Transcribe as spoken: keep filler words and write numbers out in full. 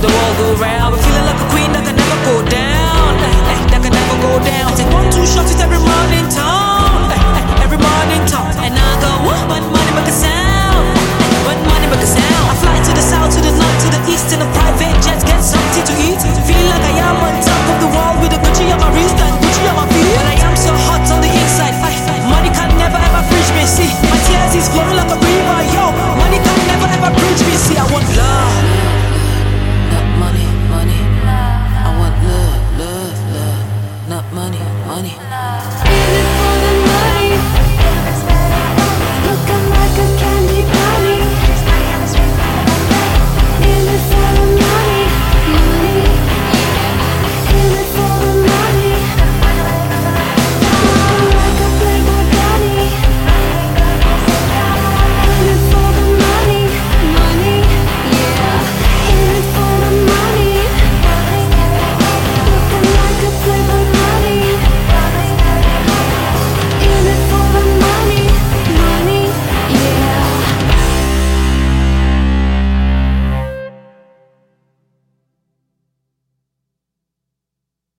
make the world go round. But feeling like a queen that can never go down, that can never go down. Take one, two shots, it's every morning town, every morning town. And I go, what? But money make a sound, but money make a sound. I fly to the south, to the north, to the east in a private